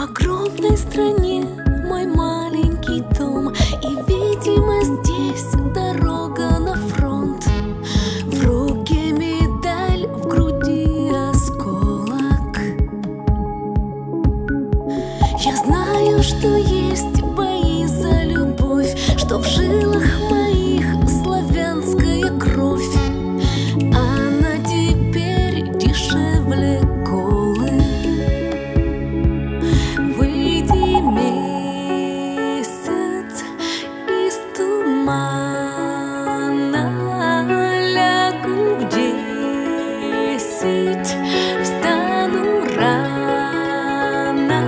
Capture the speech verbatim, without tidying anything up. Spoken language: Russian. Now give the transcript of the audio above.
В огромной стране мой маленький дом, и, видимо, здесь дорога на фронт. В руке медаль, в груди осколок. Я знаю, что есть бои за любовь, что в жилах моих славянская кровь. Она теперь дешевле колы. Выйди, месяц, из тумана, лягу в десять, встану рано.